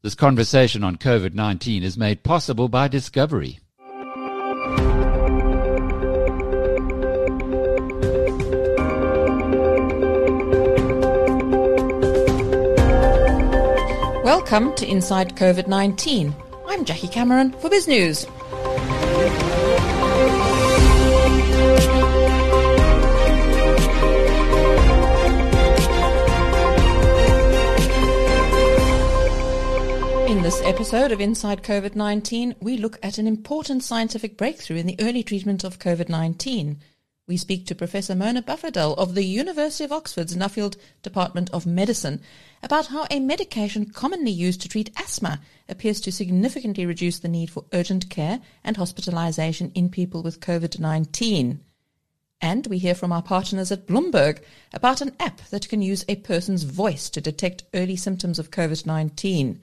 This conversation on COVID-19 is made possible by Discovery. Welcome to Inside COVID-19. I'm Jackie Cameron for Biz News. In this episode of Inside COVID-19, we look at an important scientific breakthrough in the early treatment of COVID-19. We speak to Professor Mona Bafadhel of the University of Oxford's Nuffield Department of Medicine about how a medication commonly used to treat asthma appears to significantly reduce the need for urgent care and hospitalization in people with COVID-19. And we hear from our partners at Bloomberg about an app that can use a person's voice to detect early symptoms of COVID-19.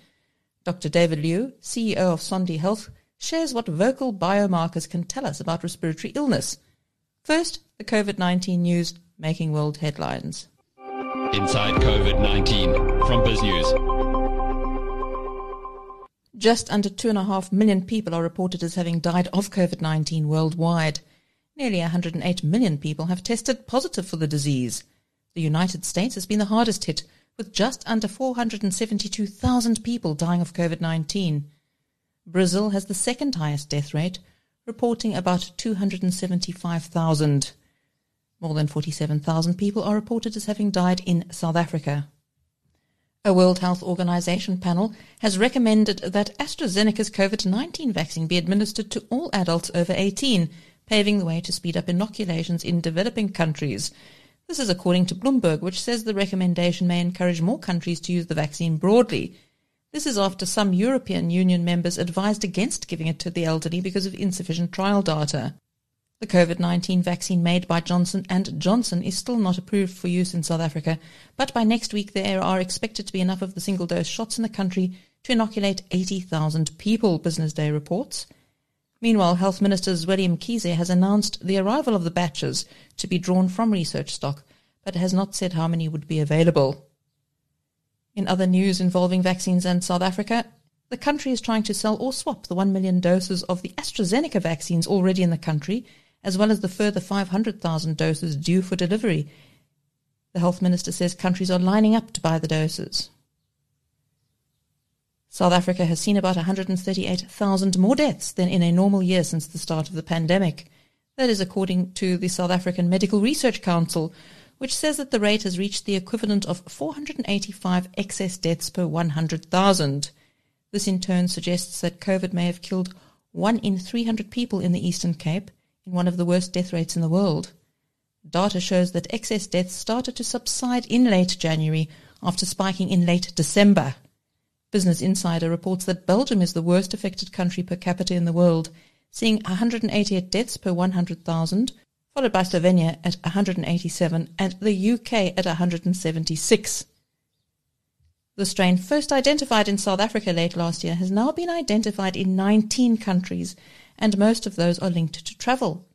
Dr. David Liu, CEO of Sonde Health, shares what vocal biomarkers can tell us about respiratory illness. First, the COVID-19 news making world headlines. Inside COVID-19 from BizNews. Just under 2.5 million people are reported as having died of COVID-19 worldwide. Nearly 108 million people have tested positive for the disease. The United States has been the hardest hit, with just under 472,000 people dying of COVID-19. Brazil has the second highest death rate, reporting about 275,000. More than 47,000 people are reported as having died in South Africa. A World Health Organization panel has recommended that AstraZeneca's COVID-19 vaccine be administered to all adults over 18, paving the way to speed up inoculations in developing countries. This is according to Bloomberg, which says the recommendation may encourage more countries to use the vaccine broadly. This is after some European Union members advised against giving it to the elderly because of insufficient trial data. The COVID-19 vaccine made by Johnson & Johnson is still not approved for use in South Africa, but by next week there are expected to be enough of the single-dose shots in the country to inoculate 80,000 people, Business Day reports. Meanwhile, Health Minister William Kese has announced the arrival of the batches to be drawn from research stock, but has not said how many would be available. In other news involving vaccines and South Africa, the country is trying to sell or swap the 1 million doses of the AstraZeneca vaccines already in the country, as well as the further 500,000 doses due for delivery. The Health Minister says countries are lining up to buy the doses. South Africa has seen about 138,000 more deaths than in a normal year since the start of the pandemic. That is according to the South African Medical Research Council, which says that the rate has reached the equivalent of 485 excess deaths per 100,000. This in turn suggests that COVID may have killed 1 in 300 people in the Eastern Cape, in one of the worst death rates in the world. Data shows that excess deaths started to subside in late January after spiking in late December. Business Insider reports that Belgium is the worst affected country per capita in the world, seeing 188 deaths per 100,000, followed by Slovenia at 187 and the UK at 176. The strain first identified in South Africa late last year has now been identified in 19 countries, and most of those are linked to travel.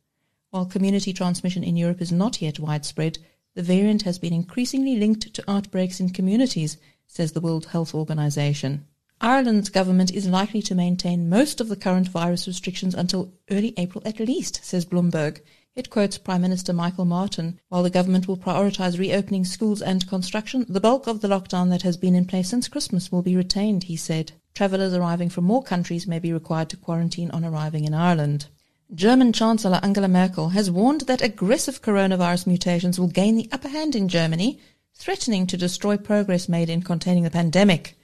While community transmission in Europe is not yet widespread, the variant has been increasingly linked to outbreaks in communities, says the World Health Organization. Ireland's government is likely to maintain most of the current virus restrictions until early April at least, says Bloomberg. It quotes Prime Minister Michael Martin. While the government will prioritise reopening schools and construction, the bulk of the lockdown that has been in place since Christmas will be retained, he said. Travellers arriving from more countries may be required to quarantine on arriving in Ireland. German Chancellor Angela Merkel has warned that aggressive coronavirus mutations will gain the upper hand in Germany, threatening to destroy progress made in containing the pandemic.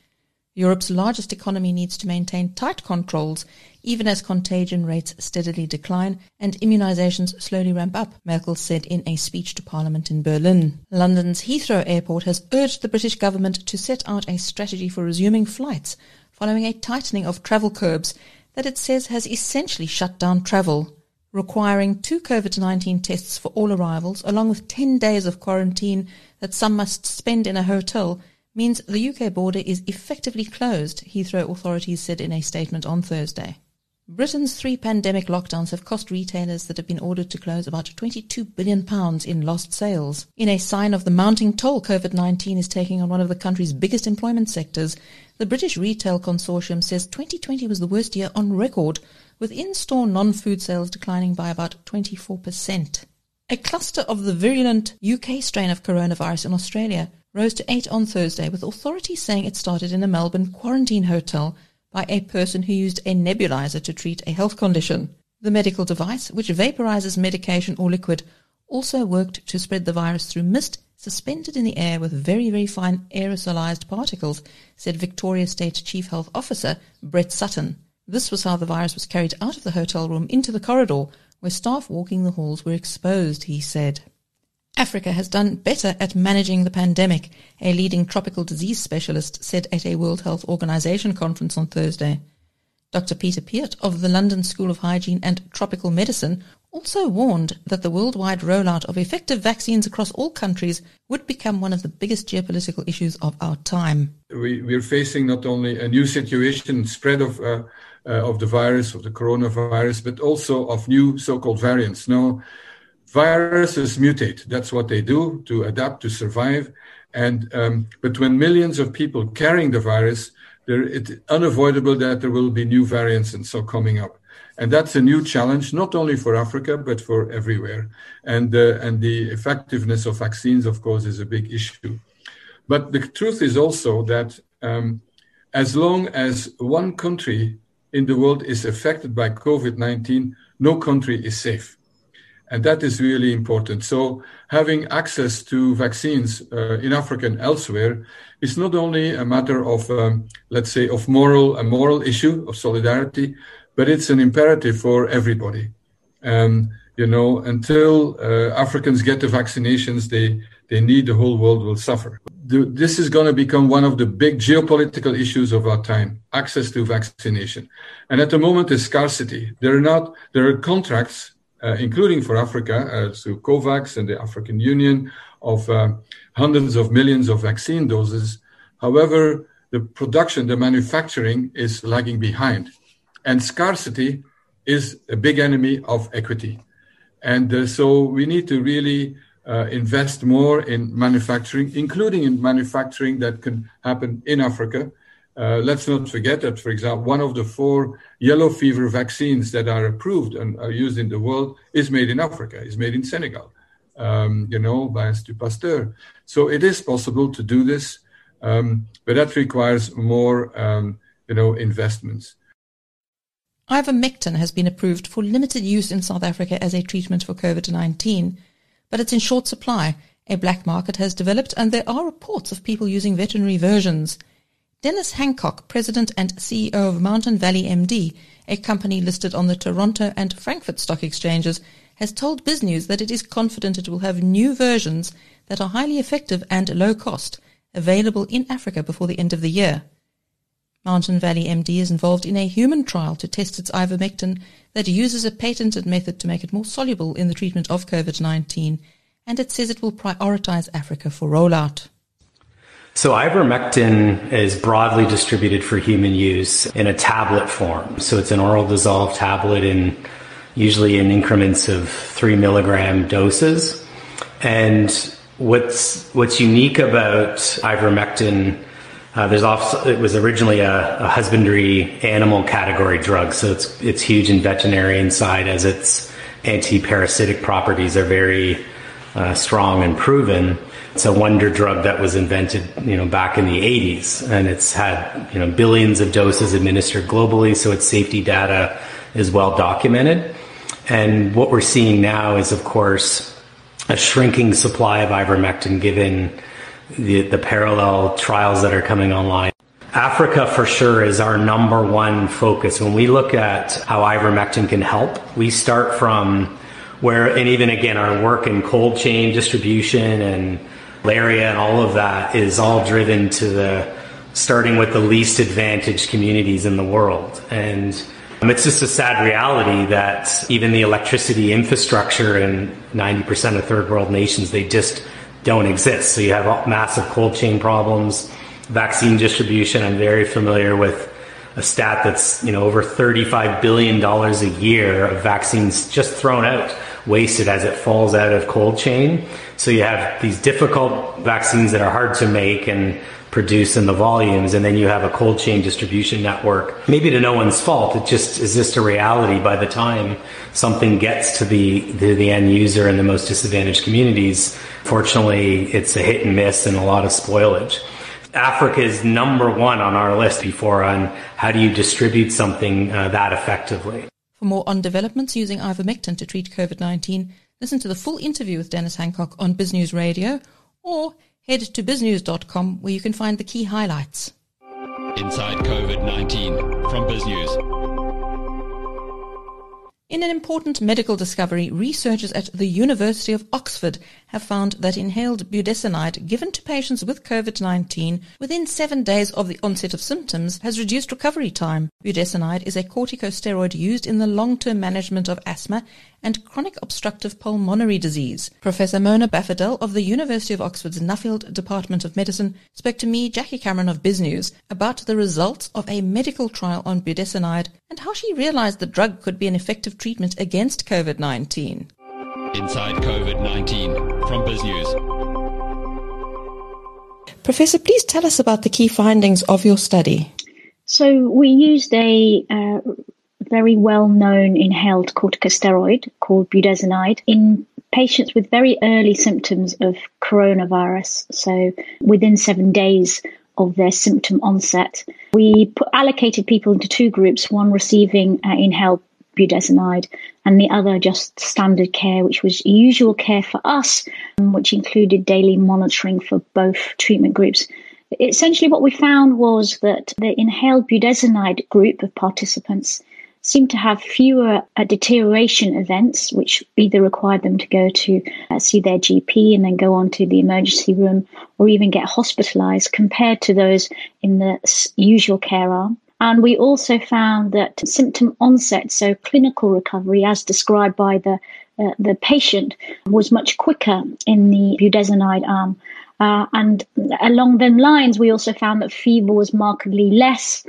Europe's largest economy needs to maintain tight controls, even as contagion rates steadily decline and immunisations slowly ramp up, Merkel said in a speech to Parliament in Berlin. London's Heathrow Airport has urged the British government to set out a strategy for resuming flights following a tightening of travel curbs that it says has essentially shut down travel, requiring 2 COVID-19 tests for all arrivals, along with 10 days of quarantine that some must spend in a hotel, means the UK border is effectively closed, Heathrow authorities said in a statement on Thursday. Britain's 3 pandemic lockdowns have cost retailers that have been ordered to close about £22 billion in lost sales. In a sign of the mounting toll COVID-19 is taking on one of the country's biggest employment sectors, The British Retail Consortium says 2020 was the worst year on record, with in-store non-food sales declining by about 24%. A cluster of the virulent UK strain of coronavirus in Australia rose to 8 on Thursday, with authorities saying it started in a Melbourne quarantine hotel by a person who used a nebulizer to treat a health condition. The medical device, which vaporizes medication or liquid, also worked to spread the virus through mist suspended in the air with very, very fine aerosolized particles, said Victoria State Chief Health Officer Brett Sutton. This was how the virus was carried out of the hotel room into the corridor, where staff walking the halls were exposed, he said. Africa has done better at managing the pandemic, a leading tropical disease specialist said at a World Health Organization conference on Thursday. Dr. Peter Piot of the London School of Hygiene and Tropical Medicine also warned that the worldwide rollout of effective vaccines across all countries would become one of the biggest geopolitical issues of our time. We're facing not only a new situation, spread of the virus, of the coronavirus, but also of new so-called variants. Now, viruses mutate. That's what they do, to adapt, to survive. And but when millions of people carrying the virus, it's unavoidable that there will be new variants and so coming up. And that's a new challenge, not only for Africa, but for everywhere. And the effectiveness of vaccines, of course, is a big issue. But the truth is also that as long as one country in the world is affected by COVID-19, no country is safe. And that is really important. So having access to vaccines in Africa and elsewhere is not only a matter of, let's say, of a moral issue of solidarity, but it's an imperative for everybody. Until Africans get the vaccinations they need, the whole world will suffer. This is going to become one of the big geopolitical issues of our time, access to vaccination. And at the moment, there's scarcity. There are contracts, including for Africa, through COVAX and the African Union, of hundreds of millions of vaccine doses. However, the production, the manufacturing is lagging behind. And scarcity is a big enemy of equity. And so we need to really invest more in manufacturing, including in manufacturing that can happen in Africa. Let's not forget that, for example, one of the 4 yellow fever vaccines that are approved and are used in the world is made in Africa, is made in Senegal, by Institut Pasteur. So it is possible to do this, but that requires more, investments. Ivermectin has been approved for limited use in South Africa as a treatment for COVID-19, but it's in short supply. A black market has developed, and there are reports of people using veterinary versions. Dennis Hancock, President and CEO of Mountain Valley MD, a company listed on the Toronto and Frankfurt stock exchanges, has told BizNews that it is confident it will have new versions that are highly effective and low cost, available in Africa before the end of the year. Mountain Valley MD is involved in a human trial to test its ivermectin that uses a patented method to make it more soluble in the treatment of COVID-19, and it says it will prioritize Africa for rollout. So ivermectin is broadly distributed for human use in a tablet form. So it's an oral dissolved tablet, in usually in increments of 3 milligram doses. And what's unique about ivermectin, it was originally a husbandry animal category drug, so it's huge in veterinarian side, as its anti-parasitic properties are very strong and proven. It's a wonder drug that was invented, back in the 80s, and it's had, billions of doses administered globally, so its safety data is well documented. And what we're seeing now is, of course, a shrinking supply of ivermectin given the parallel trials that are coming online. Africa, for sure, is our number one focus. When we look at how ivermectin can help, we start from where, and even again, our work in cold chain distribution and malaria and all of that is all driven to starting with the least advantaged communities in the world. And it's just a sad reality that even the electricity infrastructure in 90% of third world nations, they just don't exist. So you have massive cold chain problems, vaccine distribution. I'm very familiar with a stat that's, over $35 billion a year of vaccines just thrown out wasted as it falls out of cold chain. So you have these difficult vaccines that are hard to make and produce in the volumes, and then you have a cold chain distribution network. Maybe to no one's fault, it just is just a reality by the time something gets to the end user in the most disadvantaged communities. Fortunately, it's a hit and miss and a lot of spoilage. Africa is number one on our list before on how do you distribute something that effectively. For more on developments using ivermectin to treat COVID-19, listen to the full interview with Dennis Hancock on BizNews Radio, or head to biznews.com where you can find the key highlights. Inside COVID-19 from BizNews. In an important medical discovery, researchers at the University of Oxford have found that inhaled budesonide given to patients with COVID-19 within 7 days of the onset of symptoms has reduced recovery time. Budesonide is a corticosteroid used in the long-term management of asthma and chronic obstructive pulmonary disease. Professor Mona Bafadhel of the University of Oxford's Nuffield Department of Medicine spoke to me, Jackie Cameron of BizNews, about the results of a medical trial on budesonide and how she realized the drug could be an effective treatment against COVID-19. Inside COVID-19 from BizNews. Professor, please tell us about the key findings of your study. So we used a very well-known inhaled corticosteroid called budesonide in patients with very early symptoms of coronavirus, so within 7 days of their symptom onset. We allocated people into two groups, one receiving inhaled budesonide and the other just standard care, which was usual care for us, which included daily monitoring for both treatment groups. Essentially what we found was that the inhaled budesonide group of participants seemed to have fewer deterioration events, which either required them to go to see their GP and then go on to the emergency room or even get hospitalized, compared to those in the usual care arm. And we also found that symptom onset, so clinical recovery as described by the patient, was much quicker in the budesonide arm. And along those lines, we also found that fever was markedly less,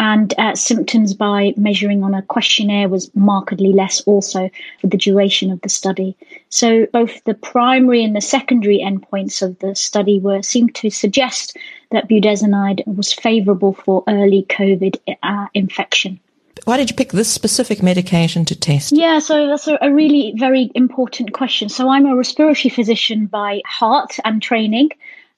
and symptoms by measuring on a questionnaire was markedly less also for the duration of the study. So both the primary and the secondary endpoints of the study seemed to suggest that budesonide was favourable for early COVID infection. Why did you pick this specific medication to test? Yeah, so that's a really very important question. So I'm a respiratory physician by heart and training,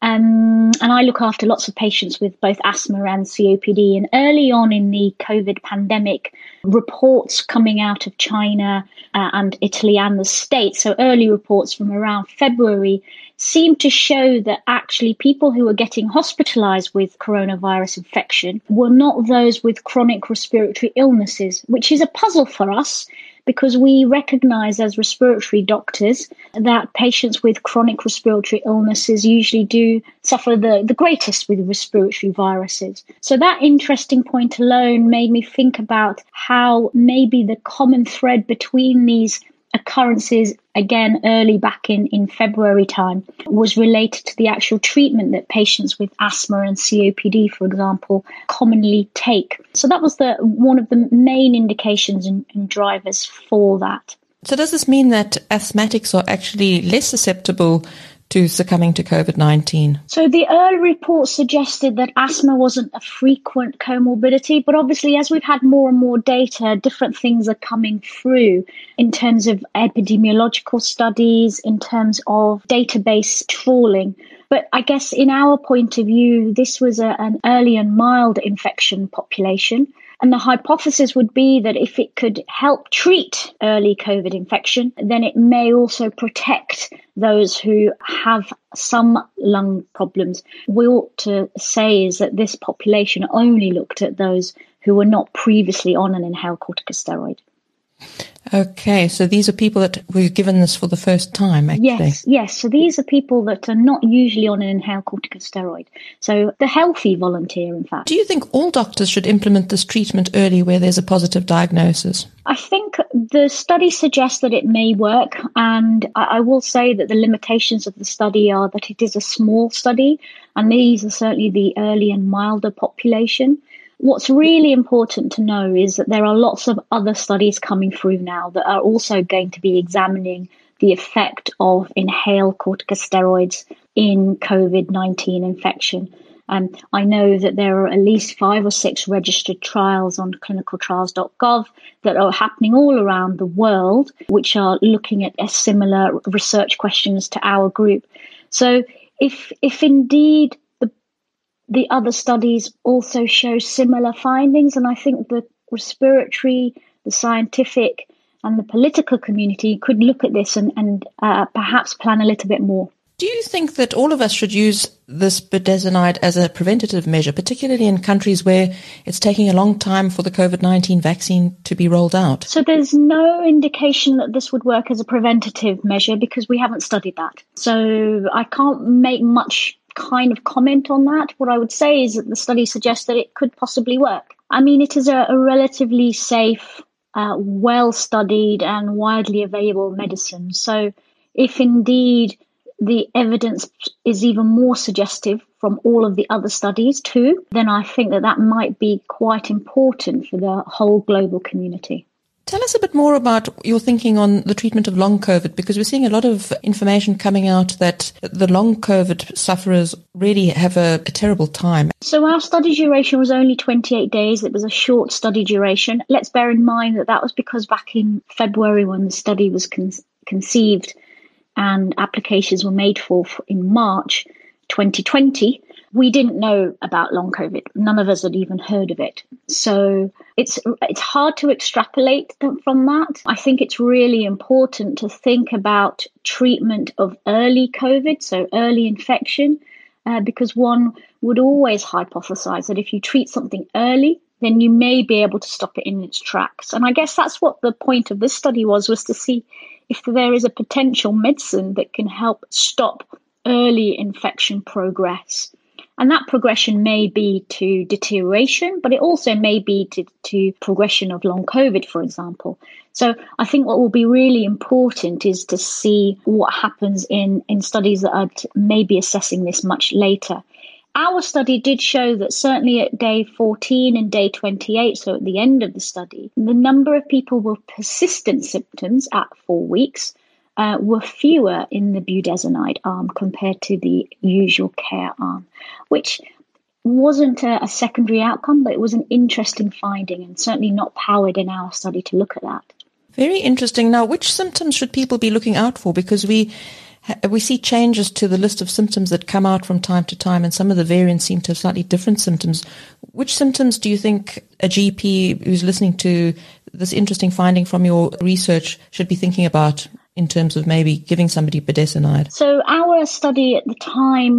and I look after lots of patients with both asthma and COPD. And early on in the COVID pandemic, reports coming out of China and Italy and the States, so early reports from around February, seemed to show that actually people who were getting hospitalized with coronavirus infection were not those with chronic respiratory illnesses, which is a puzzle for us, because we recognise as respiratory doctors that patients with chronic respiratory illnesses usually do suffer the greatest with respiratory viruses. So that interesting point alone made me think about how maybe the common thread between these occurrences, again, early back in February time, was related to the actual treatment that patients with asthma and COPD, for example, commonly take. So that was one of the main indications and drivers for that. So does this mean that asthmatics are actually less susceptible to succumbing to COVID-19? So the early report suggested that asthma wasn't a frequent comorbidity, but obviously as we've had more and more data, different things are coming through in terms of epidemiological studies, in terms of database trawling. But I guess in our point of view, this was an early and mild infection population. And the hypothesis would be that if it could help treat early COVID infection, then it may also protect those who have some lung problems. We ought to say is that this population only looked at those who were not previously on an inhaled corticosteroid. Okay, so these are people that were given this for the first time, actually. Yes. So these are people that are not usually on an inhaled corticosteroid. So the healthy volunteer, in fact. Do you think all doctors should implement this treatment early where there's a positive diagnosis? I think the study suggests that it may work. And I will say that the limitations of the study are that it is a small study. And these are certainly the early and milder population. What's really important to know is that there are lots of other studies coming through now that are also going to be examining the effect of inhaled corticosteroids in COVID-19 infection. I know that there are at least 5 or 6 registered trials on clinicaltrials.gov that are happening all around the world, which are looking at similar research questions to our group. So if indeed the other studies also show similar findings, and I think the respiratory, the scientific and the political community could look at this and perhaps plan a little bit more. Do you think that all of us should use this budesonide as a preventative measure, particularly in countries where it's taking a long time for the COVID-19 vaccine to be rolled out? So there's no indication that this would work as a preventative measure because we haven't studied that. So I can't make much kind of comment on that. What I would say is that the study suggests that it could possibly work. I mean, it is a relatively safe, well-studied and widely available medicine. So if indeed the evidence is even more suggestive from all of the other studies too, then I think that might be quite important for the whole global community. Tell us a bit more about your thinking on the treatment of long COVID, because we're seeing a lot of information coming out that the long COVID sufferers really have a terrible time. So our study duration was only 28 days. It was a short study duration. Let's bear in mind that was because back in February when the study was conceived and applications were made for in March 2020, we didn't know about long COVID. None of us had even heard of it. So it's hard to extrapolate from that. I think it's really important to think about treatment of early COVID, so early infection, because one would always hypothesize that if you treat something early, then you may be able to stop it in its tracks. And I guess that's what the point of this study was to see if there is a potential medicine that can help stop early infection progress. And that progression may be to deterioration, but it also may be to progression of long COVID, for example. So I think what will be really important is to see what happens in studies that are maybe assessing this much later. Our study did show that certainly at day 14 and day 28, so at the end of the study, the number of people with persistent symptoms at 4 weeks were fewer in the budesonide arm compared to the usual care arm, which wasn't a secondary outcome, but it was an interesting finding and certainly not powered in our study to look at that. Very interesting. Now, which symptoms should people be looking out for? Because we see changes to the list of symptoms that come out from time to time, and some of the variants seem to have slightly different symptoms. Which symptoms do you think a GP who's listening to this interesting finding from your research should be thinking about in terms of maybe giving somebody budesonide? So our study at the time,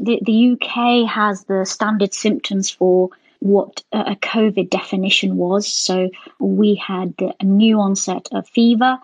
the UK has the standard symptoms for what a COVID definition was. So we had a new onset of fever,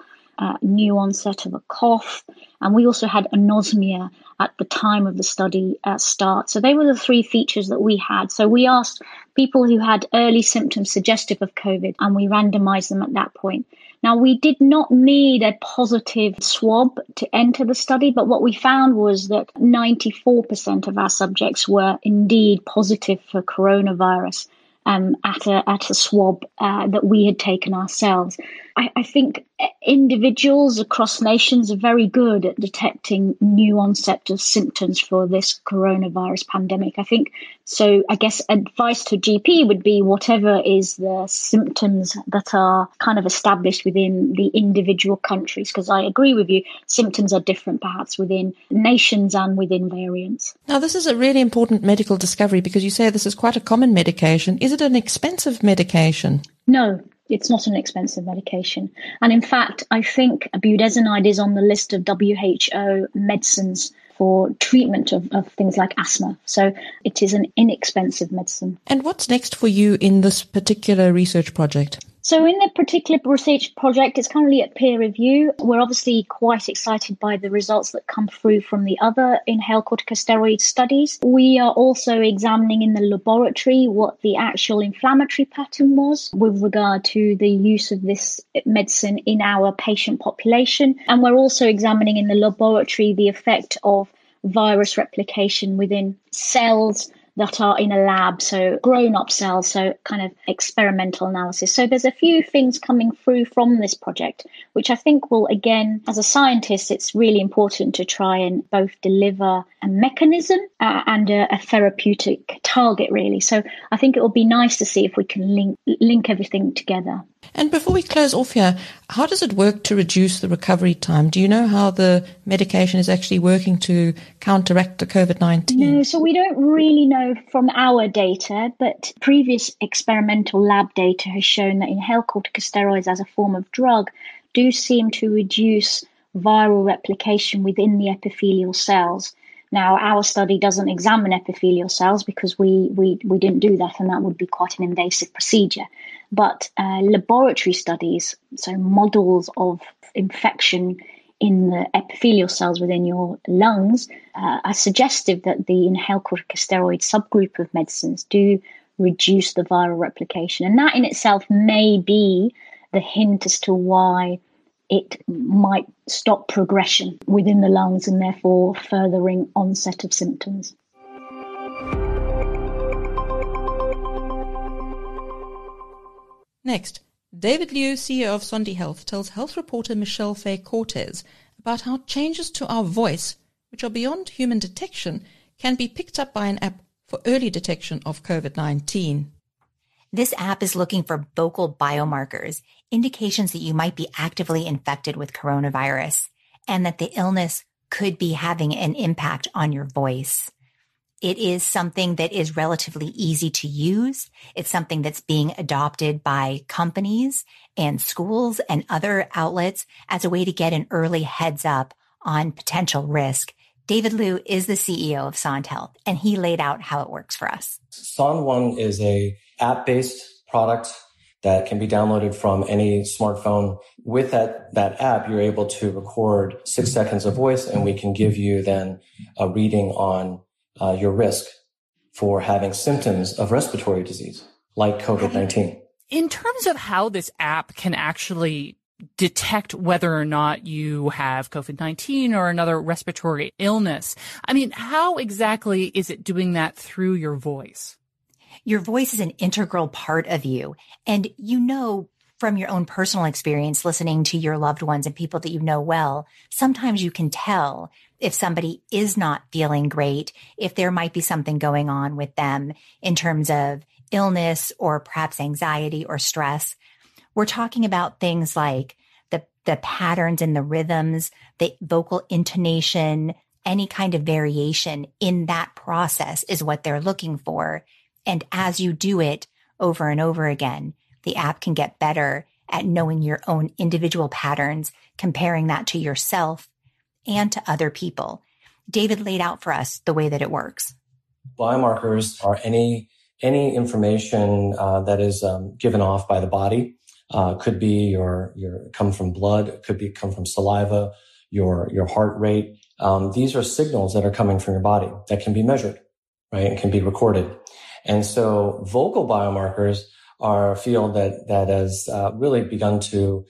new onset of a cough, and we also had anosmia at the time of the study start. So they were the 3 features that we had. So we asked people who had early symptoms suggestive of COVID, and we randomized them at that point. Now, we did not need a positive swab to enter the study, but what we found was that 94% of our subjects were indeed positive for coronavirus at a swab that we had taken ourselves. I think individuals across nations are very good at detecting new onset of symptoms for this coronavirus pandemic. I think so. I guess advice to GP would be whatever is the symptoms that are kind of established within the individual countries, because I agree with you, symptoms are different perhaps within nations and within variants. Now, this is a really important medical discovery because you say this is quite a common medication. Is it an expensive medication? No. It's not an expensive medication. And in fact, I think budesonide is on the list of WHO medicines for treatment of things like asthma. So it is an inexpensive medicine. And what's next for you in this particular research project? So in the particular research project, it's currently at peer review. We're obviously quite excited by the results that come through from the other inhaled corticosteroid studies. We are also examining in the laboratory what the actual inflammatory pattern was with regard to the use of this medicine in our patient population. And we're also examining in the laboratory the effect of virus replication within cells that are in a lab, so grown-up cells, so kind of experimental analysis. So there's a few things coming through from this project, which I think will, again, as a scientist, it's really important to try and both deliver a mechanism and a therapeutic target, really. So I think it will be nice to see if we can link everything together. And before we close off here, how does it work to reduce the recovery time? Do you know how the medication is actually working to counteract the COVID-19? No, so we don't really know from our data, but previous experimental lab data has shown that inhaled corticosteroids as a form of drug do seem to reduce viral replication within the epithelial cells. Now, our study doesn't examine epithelial cells because we didn't do that, and that would be quite an invasive procedure. But laboratory studies, so models of infection in the epithelial cells within your lungs, are suggestive that the inhaled corticosteroid subgroup of medicines do reduce the viral replication. And that in itself may be the hint as to why it might stop progression within the lungs and therefore furthering onset of symptoms. Next, David Liu, CEO of Sonde Health, tells health reporter Michelle Fay Cortez about how changes to our voice, which are beyond human detection, can be picked up by an app for early detection of COVID-19. This app is looking for vocal biomarkers, indications that you might be actively infected with coronavirus and that the illness could be having an impact on your voice. It is something that is relatively easy to use. It's something that's being adopted by companies and schools and other outlets as a way to get an early heads up on potential risk. David Liu is the CEO of Sonde Health, and he laid out how it works for us. Sonde One is an app-based product that can be downloaded from any smartphone. With that app, you're able to record 6 seconds of voice, and we can give you then a reading on your risk for having symptoms of respiratory disease like COVID-19. In terms of how this app can actually detect whether or not you have COVID-19 or another respiratory illness, I mean, how exactly is it doing that through your voice? Your voice is an integral part of you. And you know from your own personal experience, listening to your loved ones and people that you know well, sometimes you can tell if somebody is not feeling great, if there might be something going on with them in terms of illness or perhaps anxiety or stress. We're talking about things like the patterns and the rhythms, the vocal intonation, any kind of variation in that process is what they're looking for. And as you do it over and over again, the app can get better at knowing your own individual patterns, comparing that to yourself and to other people. David laid out for us the way that it works. Biomarkers are any information that is given off by the body. Could be your come from blood, could be come from saliva, your heart rate. These are signals that are coming from your body that can be measured, right? And can be recorded. And so vocal biomarkers are a field that has really begun to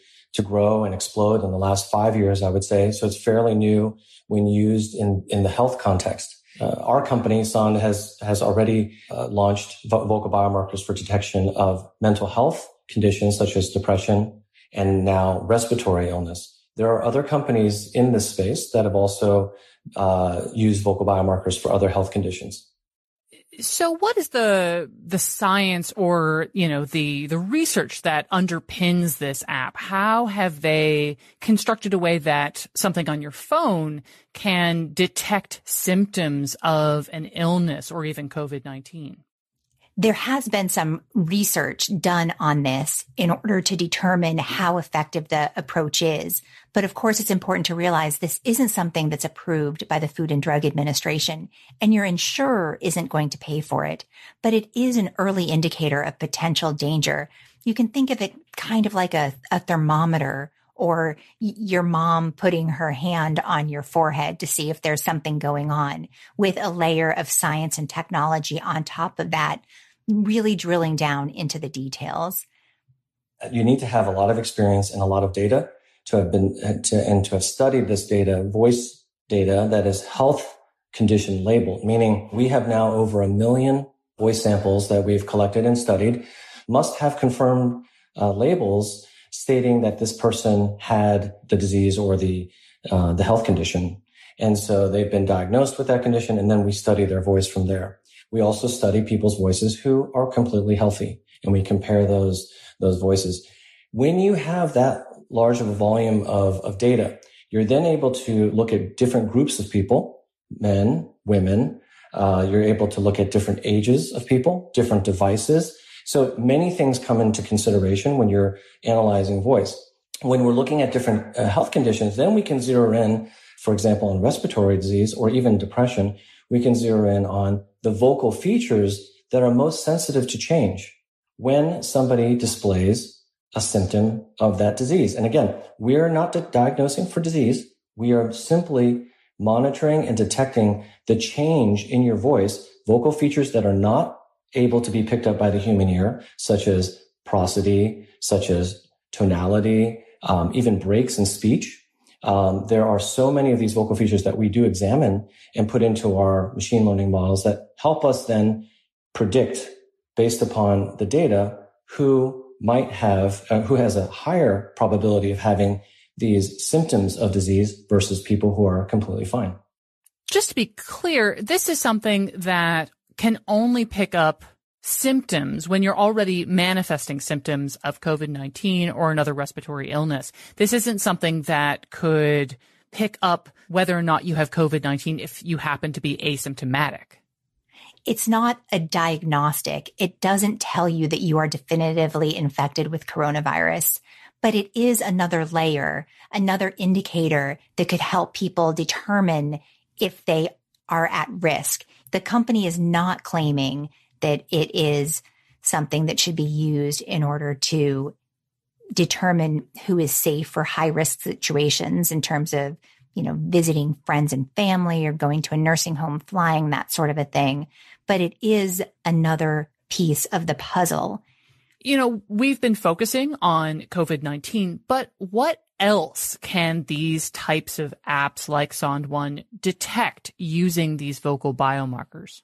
grow and explode in the last 5 years, I would say. So it's fairly new when used in the health context. Our company, Sonde, has already launched vocal biomarkers for detection of mental health conditions such as depression and now respiratory illness. There are other companies in this space that have also used vocal biomarkers for other health conditions. So what is the science or, the research that underpins this app? How have they constructed a way that something on your phone can detect symptoms of an illness or even COVID-19? There has been some research done on this in order to determine how effective the approach is. But of course, it's important to realize this isn't something that's approved by the Food and Drug Administration, and your insurer isn't going to pay for it. But it is an early indicator of potential danger. You can think of it kind of like a thermometer or your mom putting her hand on your forehead to see if there's something going on, with a layer of science and technology on top of that, really drilling down into the details. You need to have a lot of experience and a lot of data to have studied this data, voice data that is health condition labeled, meaning we have now over 1 million voice samples that we've collected and studied, must have confirmed labels stating that this person had the disease or the health condition. And so they've been diagnosed with that condition, and then we study their voice from there. We also study people's voices who are completely healthy, and we compare those voices. When you have that large of a volume of data, you're then able to look at different groups of people, men, women. You're able to look at different ages of people, different devices. So many things come into consideration when you're analyzing voice. When we're looking at different health conditions, then we can zero in, for example, on respiratory disease or even depression. We can zero in on the vocal features that are most sensitive to change when somebody displays a symptom of that disease. And again, we're not diagnosing for disease. We are simply monitoring and detecting the change in your voice, vocal features that are not able to be picked up by the human ear, such as prosody, such as tonality, even breaks in speech. There are so many of these vocal features that we do examine and put into our machine learning models that help us then predict, based upon the data, who has a higher probability of having these symptoms of disease versus people who are completely fine. Just to be clear, this is something that can only pick up symptoms when you're already manifesting symptoms of COVID-19 or another respiratory illness. This isn't something that could pick up whether or not you have COVID-19 if you happen to be asymptomatic. It's not a diagnostic. It doesn't tell you that you are definitively infected with coronavirus, but it is another layer, another indicator that could help people determine if they are at risk. The company is not claiming that it is something that should be used in order to determine who is safe for high-risk situations in terms of, visiting friends and family or going to a nursing home, flying, that sort of a thing. But it is another piece of the puzzle. We've been focusing on COVID-19, but what else can these types of apps like Sonde One detect using these vocal biomarkers?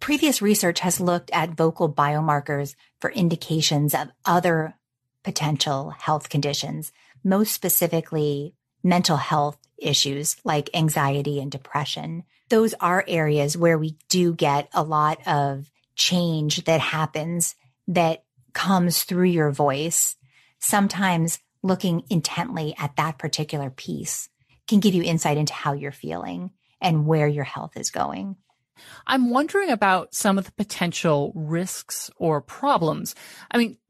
Previous research has looked at vocal biomarkers for indications of other potential health conditions, most specifically mental health issues like anxiety and depression. Those are areas where we do get a lot of change that happens that comes through your voice. Sometimes looking intently at that particular piece can give you insight into how you're feeling and where your health is going. I'm wondering about some of the potential risks or problems.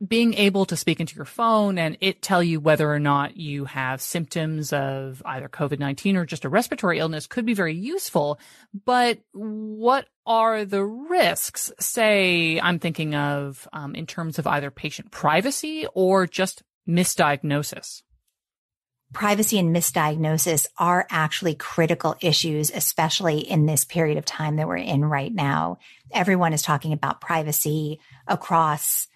Being able to speak into your phone and it tell you whether or not you have symptoms of either COVID-19 or just a respiratory illness could be very useful. But what are the risks? Say, I'm thinking of in terms of either patient privacy or just misdiagnosis. Privacy and misdiagnosis are actually critical issues, especially in this period of time that we're in right now. Everyone is talking about privacy across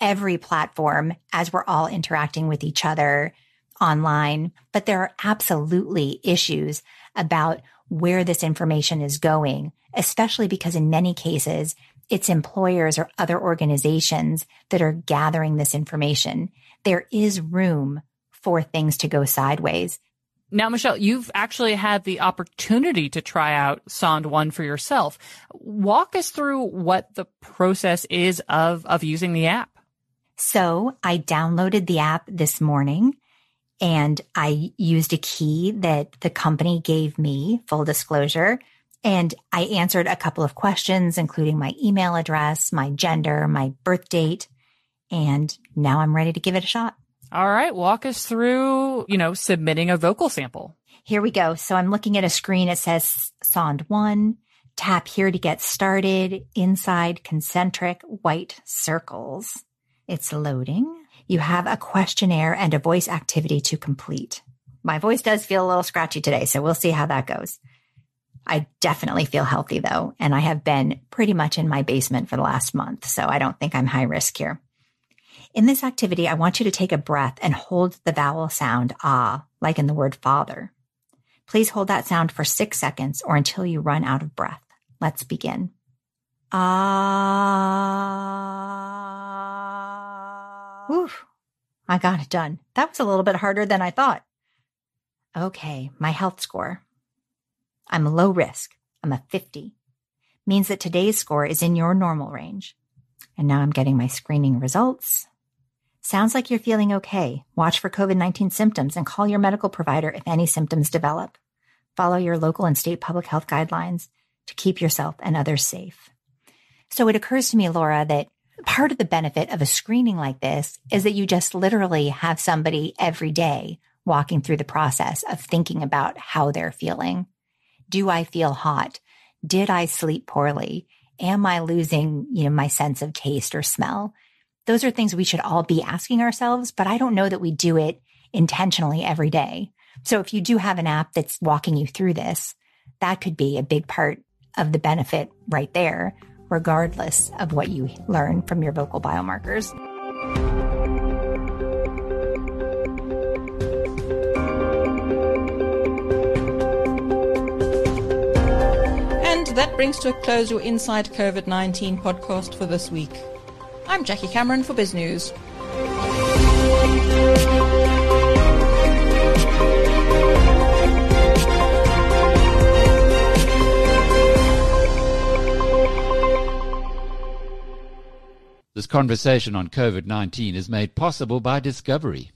every platform as we're all interacting with each other online. But there are absolutely issues about where this information is going, especially because in many cases, it's employers or other organizations that are gathering this information. There is room for things to go sideways. Now, Michelle, you've actually had the opportunity to try out Sonde One for yourself. Walk us through what the process is of using the app. So I downloaded the app this morning and I used a key that the company gave me, full disclosure, and I answered a couple of questions, including my email address, my gender, my birth date, and now I'm ready to give it a shot. All right. Walk us through, submitting a vocal sample. Here we go. So I'm looking at a screen. It says Sonde One. Tap here to get started. Inside concentric white circles. It's loading. You have a questionnaire and a voice activity to complete. My voice does feel a little scratchy today, so we'll see how that goes. I definitely feel healthy though, and I have been pretty much in my basement for the last month, so I don't think I'm high risk here. In this activity, I want you to take a breath and hold the vowel sound, ah, like in the word father. Please hold that sound for 6 seconds or until you run out of breath. Let's begin. Ah. Woof. I got it done. That was a little bit harder than I thought. Okay, my health score. I'm low risk. I'm a 50. Means that today's score is in your normal range. And now I'm getting my screening results. Sounds like you're feeling okay. Watch for COVID-19 symptoms and call your medical provider if any symptoms develop. Follow your local and state public health guidelines to keep yourself and others safe. So it occurs to me, Laura, that part of the benefit of a screening like this is that you just literally have somebody every day walking through the process of thinking about how they're feeling. Do I feel hot? Did I sleep poorly? Am I losing, my sense of taste or smell? Those are things we should all be asking ourselves, but I don't know that we do it intentionally every day. So if you do have an app that's walking you through this, that could be a big part of the benefit right there, regardless of what you learn from your vocal biomarkers. That brings to a close your Inside COVID-19 podcast for this week. I'm Jackie Cameron for BizNews. This conversation on COVID-19 is made possible by Discovery.